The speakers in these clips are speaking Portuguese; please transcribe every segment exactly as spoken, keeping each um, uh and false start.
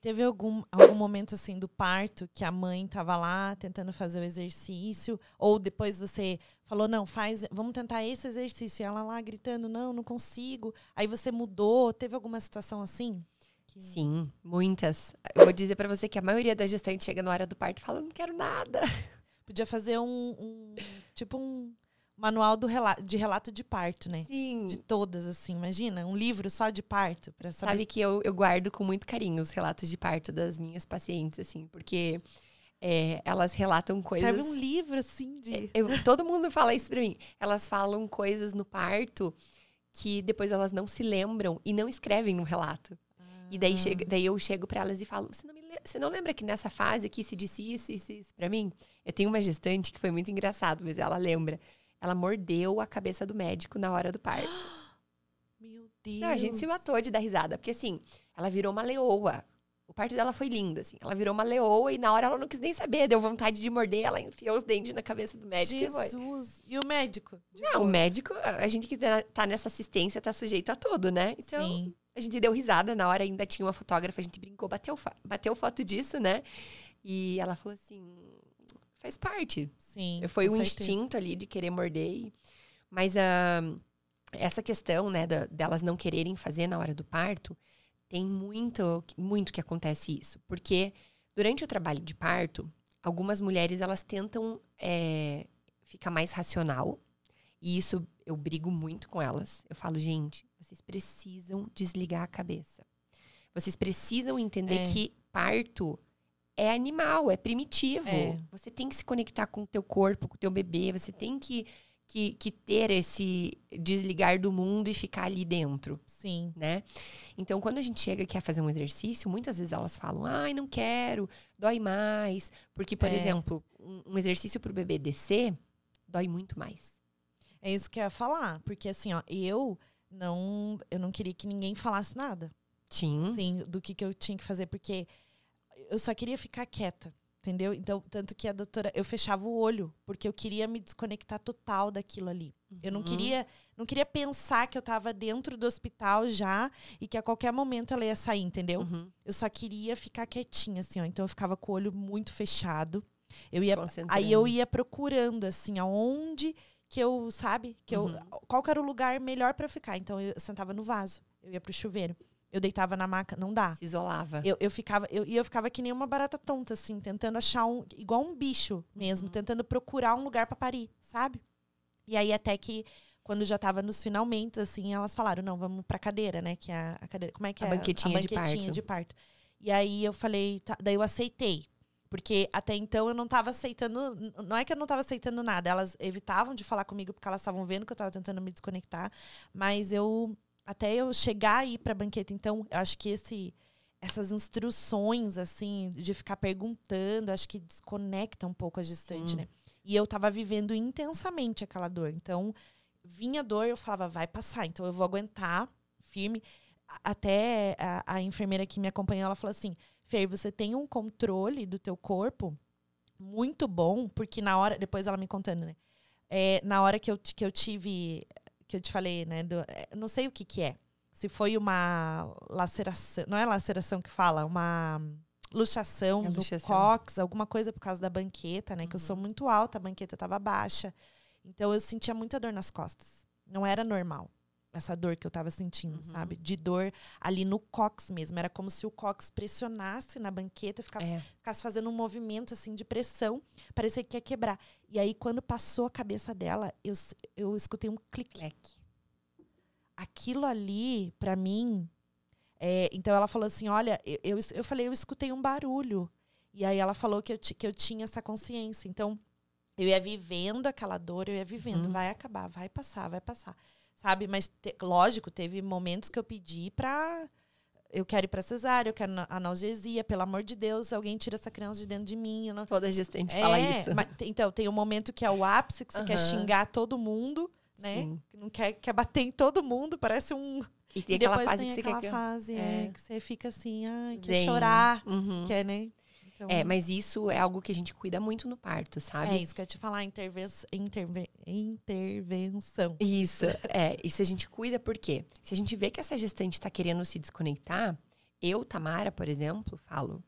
Teve algum, algum momento, assim, do parto que a mãe estava lá tentando fazer o exercício? Ou depois você falou, não, faz, vamos tentar esse exercício. E ela lá gritando, não, não consigo. Aí você mudou. Teve alguma situação assim? Que... Sim, muitas. Eu vou dizer para você que a maioria das gestantes chega na hora do parto e fala, não quero nada. Podia fazer um, um tipo um... manual do relato, de relato de parto, né? Sim. De todas, assim, imagina. Um livro só de parto, pra saber. Sabe que eu, eu guardo com muito carinho os relatos de parto das minhas pacientes, assim. Porque é, elas relatam coisas... Escreve um livro, assim, de... Eu, todo mundo fala isso pra mim. Elas falam coisas no parto que depois elas não se lembram e não escrevem no relato. Ah. E daí, chego, daí eu chego pra elas e falo... Você não, me, você não lembra que nessa fase aqui se disse isso, isso, isso pra mim? Eu tenho uma gestante que foi muito engraçado, mas ela lembra... Ela mordeu a cabeça do médico na hora do parto. Meu Deus! Não, a gente se matou de dar risada. Porque, assim, ela virou uma leoa. O parto dela foi lindo, assim. Ela virou uma leoa e na hora ela não quis nem saber. Deu vontade de morder, ela enfiou os dentes na cabeça do médico. Jesus! E, e o médico? Não, boa. O médico, a gente que tá nessa assistência, tá sujeito a tudo, né? Então, sim. A gente deu risada. Na hora ainda tinha uma fotógrafa, a gente brincou, bateu, bateu foto disso, né? E ela falou assim... Faz parte. Sim. Foi um certeza. Instinto ali de querer morder. Mas uh, essa questão, né, da, delas não quererem fazer na hora do parto, tem muito, muito que acontece isso. Porque durante o trabalho de parto, algumas mulheres, elas tentam é, ficar mais racional. E isso eu brigo muito com elas. Eu falo, gente, vocês precisam desligar a cabeça. Vocês precisam entender é. que parto... É animal, é primitivo. É. Você tem que se conectar com o teu corpo, com o teu bebê. Você tem que, que, que ter esse desligar do mundo e ficar ali dentro. Sim. Né? Então, quando a gente chega e quer fazer um exercício, muitas vezes elas falam, ai, não quero, dói mais. Porque, por é. exemplo, um exercício para o bebê descer, dói muito mais. É isso que eu ia falar. Porque, assim, ó, eu não, eu não queria que ninguém falasse nada. Sim. Sim, do que, que eu tinha que fazer, porque... Eu só queria ficar quieta, entendeu? Então, tanto que a doutora... Eu fechava o olho, porque eu queria me desconectar total daquilo ali. Uhum. Eu não queria, não queria pensar que eu estava dentro do hospital já e que a qualquer momento ela ia sair, entendeu? Uhum. Eu só queria ficar quietinha, assim, ó. Então, eu ficava com o olho muito fechado. Eu ia, aí eu ia procurando, assim, aonde que eu, sabe? Que uhum. eu, qual que era o lugar melhor para ficar. Então, eu sentava no vaso, eu ia pro chuveiro. Eu deitava na maca, não dá. Se isolava. Eu, eu ficava, e eu, eu ficava que nem uma barata tonta, assim, tentando achar um... Igual um bicho mesmo, uhum. tentando procurar um lugar pra parir, sabe? E aí até que, quando já tava nos finalmente, assim, elas falaram, não, vamos pra cadeira, né? Que a, a cadeira... Como é que a é? Banquetinha a banquetinha de parto. de parto. E aí eu falei... Tá, daí eu aceitei. Porque até então eu não tava aceitando... Não é que eu não tava aceitando nada. Elas evitavam de falar comigo porque elas estavam vendo que eu tava tentando me desconectar. Mas eu... Até eu chegar aí para a banqueta. Então, eu acho que esse, essas instruções, assim, de ficar perguntando, acho que desconecta um pouco a gestante, né? E eu tava vivendo intensamente aquela dor. Então, vinha dor, eu falava, vai passar. Então, eu vou aguentar firme. Até a, a enfermeira que me acompanhou, ela falou assim, Fer, você tem um controle do teu corpo muito bom, porque na hora... Depois ela me contando, né? É, na hora que eu, que eu tive... que eu te falei, né? Do, não sei o que que é. Se foi uma laceração... Não é laceração que fala? Uma luxação, é luxação. do cóccix, alguma coisa por causa da banqueta, né? Uhum. Que eu sou muito alta, a banqueta estava baixa. Então, eu sentia muita dor nas costas. Não era normal essa dor que eu estava sentindo, uhum. sabe? De dor ali no cóccix mesmo. Era como se o cóccix pressionasse na banqueta, ficasse, é. ficasse fazendo um movimento, assim, de pressão. Parecia que ia quebrar. E aí, quando passou a cabeça dela, eu, eu escutei um clique. Clique. Aquilo ali, pra mim... É, então, ela falou assim, olha... Eu, eu, eu falei, eu escutei um barulho. E aí, ela falou que eu, que eu tinha essa consciência. Então, eu ia vivendo aquela dor, eu ia vivendo. Uhum. Vai acabar, vai passar, vai passar. Sabe? Mas, te, lógico, teve momentos que eu pedi pra... Eu quero ir pra cesárea, eu quero analgesia, pelo amor de Deus, alguém tira essa criança de dentro de mim. Não... Toda gestante é, fala isso. Mas, então, tem um momento que é o ápice, que você uhum. quer xingar todo mundo, né? Sim. Não quer, quer bater em todo mundo, parece um... E tem e aquela fase tem que você aquela quer... fase, é. É, que você fica assim, ai, quer Zen. chorar, uhum. quer, né? Então... É, mas isso é algo que a gente cuida muito no parto, sabe? É isso que eu ia te falar, interve... Interve... intervenção. Isso, é. Isso a gente cuida porque se a gente vê que essa gestante está querendo se desconectar, Eu, Tamara, por exemplo, falo,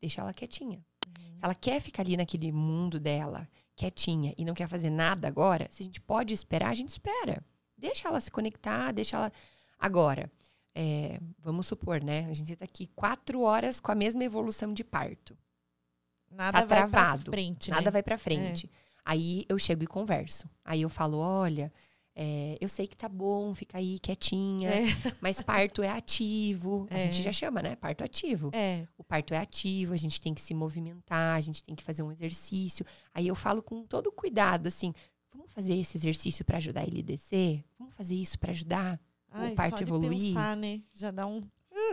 deixa ela quietinha. Uhum. Se ela quer ficar ali naquele mundo dela, quietinha, e não quer fazer nada agora, se a gente pode esperar, a gente espera. Deixa ela se conectar, deixa ela... Agora, é, vamos supor, né? A gente tá aqui quatro horas com a mesma evolução de parto. Nada tá vai travado, pra frente, Nada né? vai pra frente. É. Aí eu chego e converso. Aí eu falo, olha... É, eu sei que tá bom, fica aí quietinha, é. mas parto é ativo. É. A gente já chama, né? Parto ativo. É. O parto é ativo, a gente tem que se movimentar, a gente tem que fazer um exercício. Aí eu falo com todo cuidado, assim, vamos fazer esse exercício pra ajudar ele a descer? Vamos fazer isso pra ajudar Ai, o parto evoluir? Só de pensar, né? Já dá um...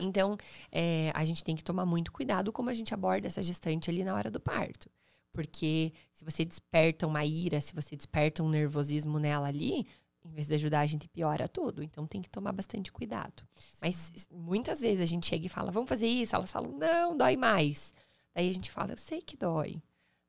Então, é, a gente tem que tomar muito cuidado como a gente aborda essa gestante ali na hora do parto. Porque se você desperta uma ira, se você desperta um nervosismo nela ali... Em vez de ajudar, a gente piora tudo. Então, tem que tomar bastante cuidado. Sim. Mas, muitas vezes, a gente chega e fala, vamos fazer isso? Elas falam, não, dói mais. Daí, a gente fala, eu sei que dói.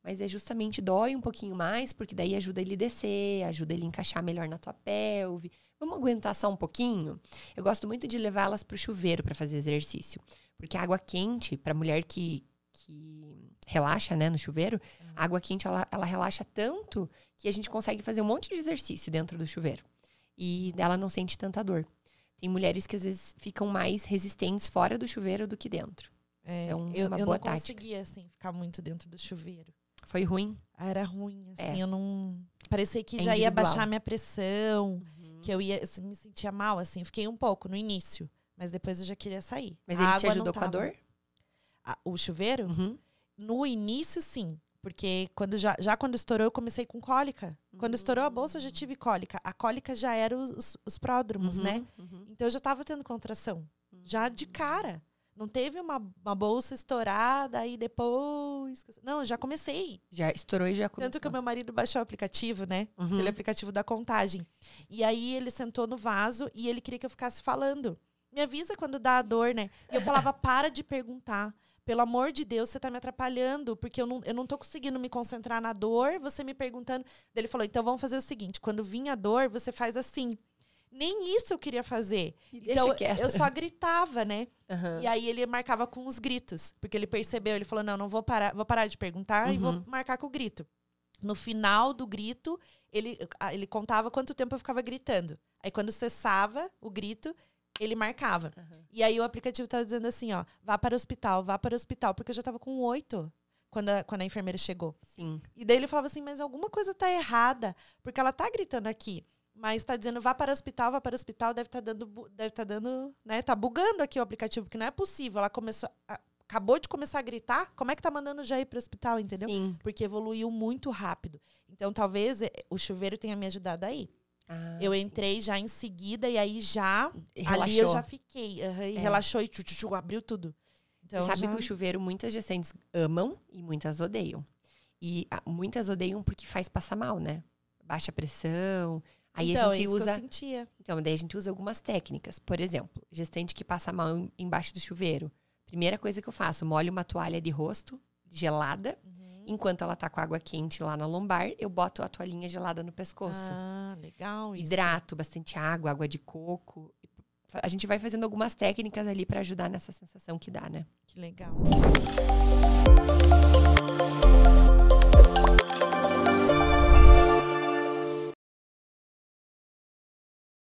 Mas, é justamente, dói um pouquinho mais, porque daí ajuda ele a descer, ajuda ele a encaixar melhor na tua pelve. Vamos aguentar só um pouquinho? Eu gosto muito de levar elas pro chuveiro para fazer exercício. Porque a água quente, pra mulher que... que relaxa, né, no chuveiro, uhum. a água quente, ela, ela relaxa tanto que a gente consegue fazer um monte de exercício dentro do chuveiro. E Nossa. Ela não sente tanta dor. Tem mulheres que, às vezes, ficam mais resistentes fora do chuveiro do que dentro. É, então, eu, uma eu boa não tática. Conseguia, assim, ficar muito dentro do chuveiro. Foi ruim? Ah, era ruim, assim, é. eu não... Parecia que é já individual. Ia baixar a minha pressão, uhum. que eu ia... Eu me sentia mal, assim, fiquei um pouco no início, mas depois eu já queria sair. Mas a ele te ajudou com a dor? O chuveiro? Uhum. No início, sim. Porque quando já, já quando estourou, eu comecei com cólica. Uhum. Quando estourou a bolsa, eu já tive cólica. A cólica já era os, os pródromos, uhum. né? Uhum. Então, eu já tava tendo contração. Uhum. Já de cara. Não teve uma, uma bolsa estourada e depois... Não, já comecei. Já estourou e já começou. Tanto que o meu marido baixou o aplicativo, né? Uhum. Aquele aplicativo da contagem. E aí, ele sentou no vaso e ele queria que eu ficasse falando. Me avisa quando dá a dor, né? E eu falava, para de perguntar. Pelo amor de Deus, você tá me atrapalhando, porque eu não, eu não tô conseguindo me concentrar na dor, você me perguntando. Daí ele falou, então vamos fazer o seguinte, quando vir a dor, você faz assim. Nem isso eu queria fazer. Então, eu só gritava, né? Uhum. E aí ele marcava com os gritos, porque ele percebeu, ele falou, não, não vou parar, vou parar de perguntar uhum. e vou marcar com o grito. No final do grito, ele, ele contava quanto tempo eu ficava gritando. Aí quando cessava o grito... Ele marcava. Uhum. E aí o aplicativo tava dizendo assim, ó, vá para o hospital, vá para o hospital. Porque eu já tava com oito quando a, quando a enfermeira chegou. Sim. E daí ele falava assim, mas alguma coisa tá errada. Porque ela tá gritando aqui, mas tá dizendo, vá para o hospital, vá para o hospital. Deve tá dando, deve tá dando, né? Tá bugando aqui o aplicativo, porque não é possível. Ela começou, a, acabou de começar a gritar. Como é que tá mandando já ir para o hospital, entendeu? Sim. Porque evoluiu muito rápido. Então talvez o chuveiro tenha me ajudado aí. Ah, eu entrei sim. já em seguida e aí já... Relaxou. Ali eu já fiquei. Uhum, e é. relaxou e tchu, tchu, tchu, abriu tudo. Então, você sabe já... que o chuveiro muitas gestantes amam e muitas odeiam. E a, muitas odeiam porque faz passar mal, né? Baixa pressão. Aí então, a gente é isso usa... que eu sentia. Então, daí a gente usa algumas técnicas. Por exemplo, gestante que passa mal embaixo do chuveiro. Primeira coisa que eu faço, molho uma toalha de rosto gelada. Uhum. Enquanto ela tá com água quente lá na lombar, eu boto a toalhinha gelada no pescoço. Ah, legal isso. Hidrato, bastante água, água de coco. A gente vai fazendo algumas técnicas ali pra ajudar nessa sensação que dá, né? Que legal.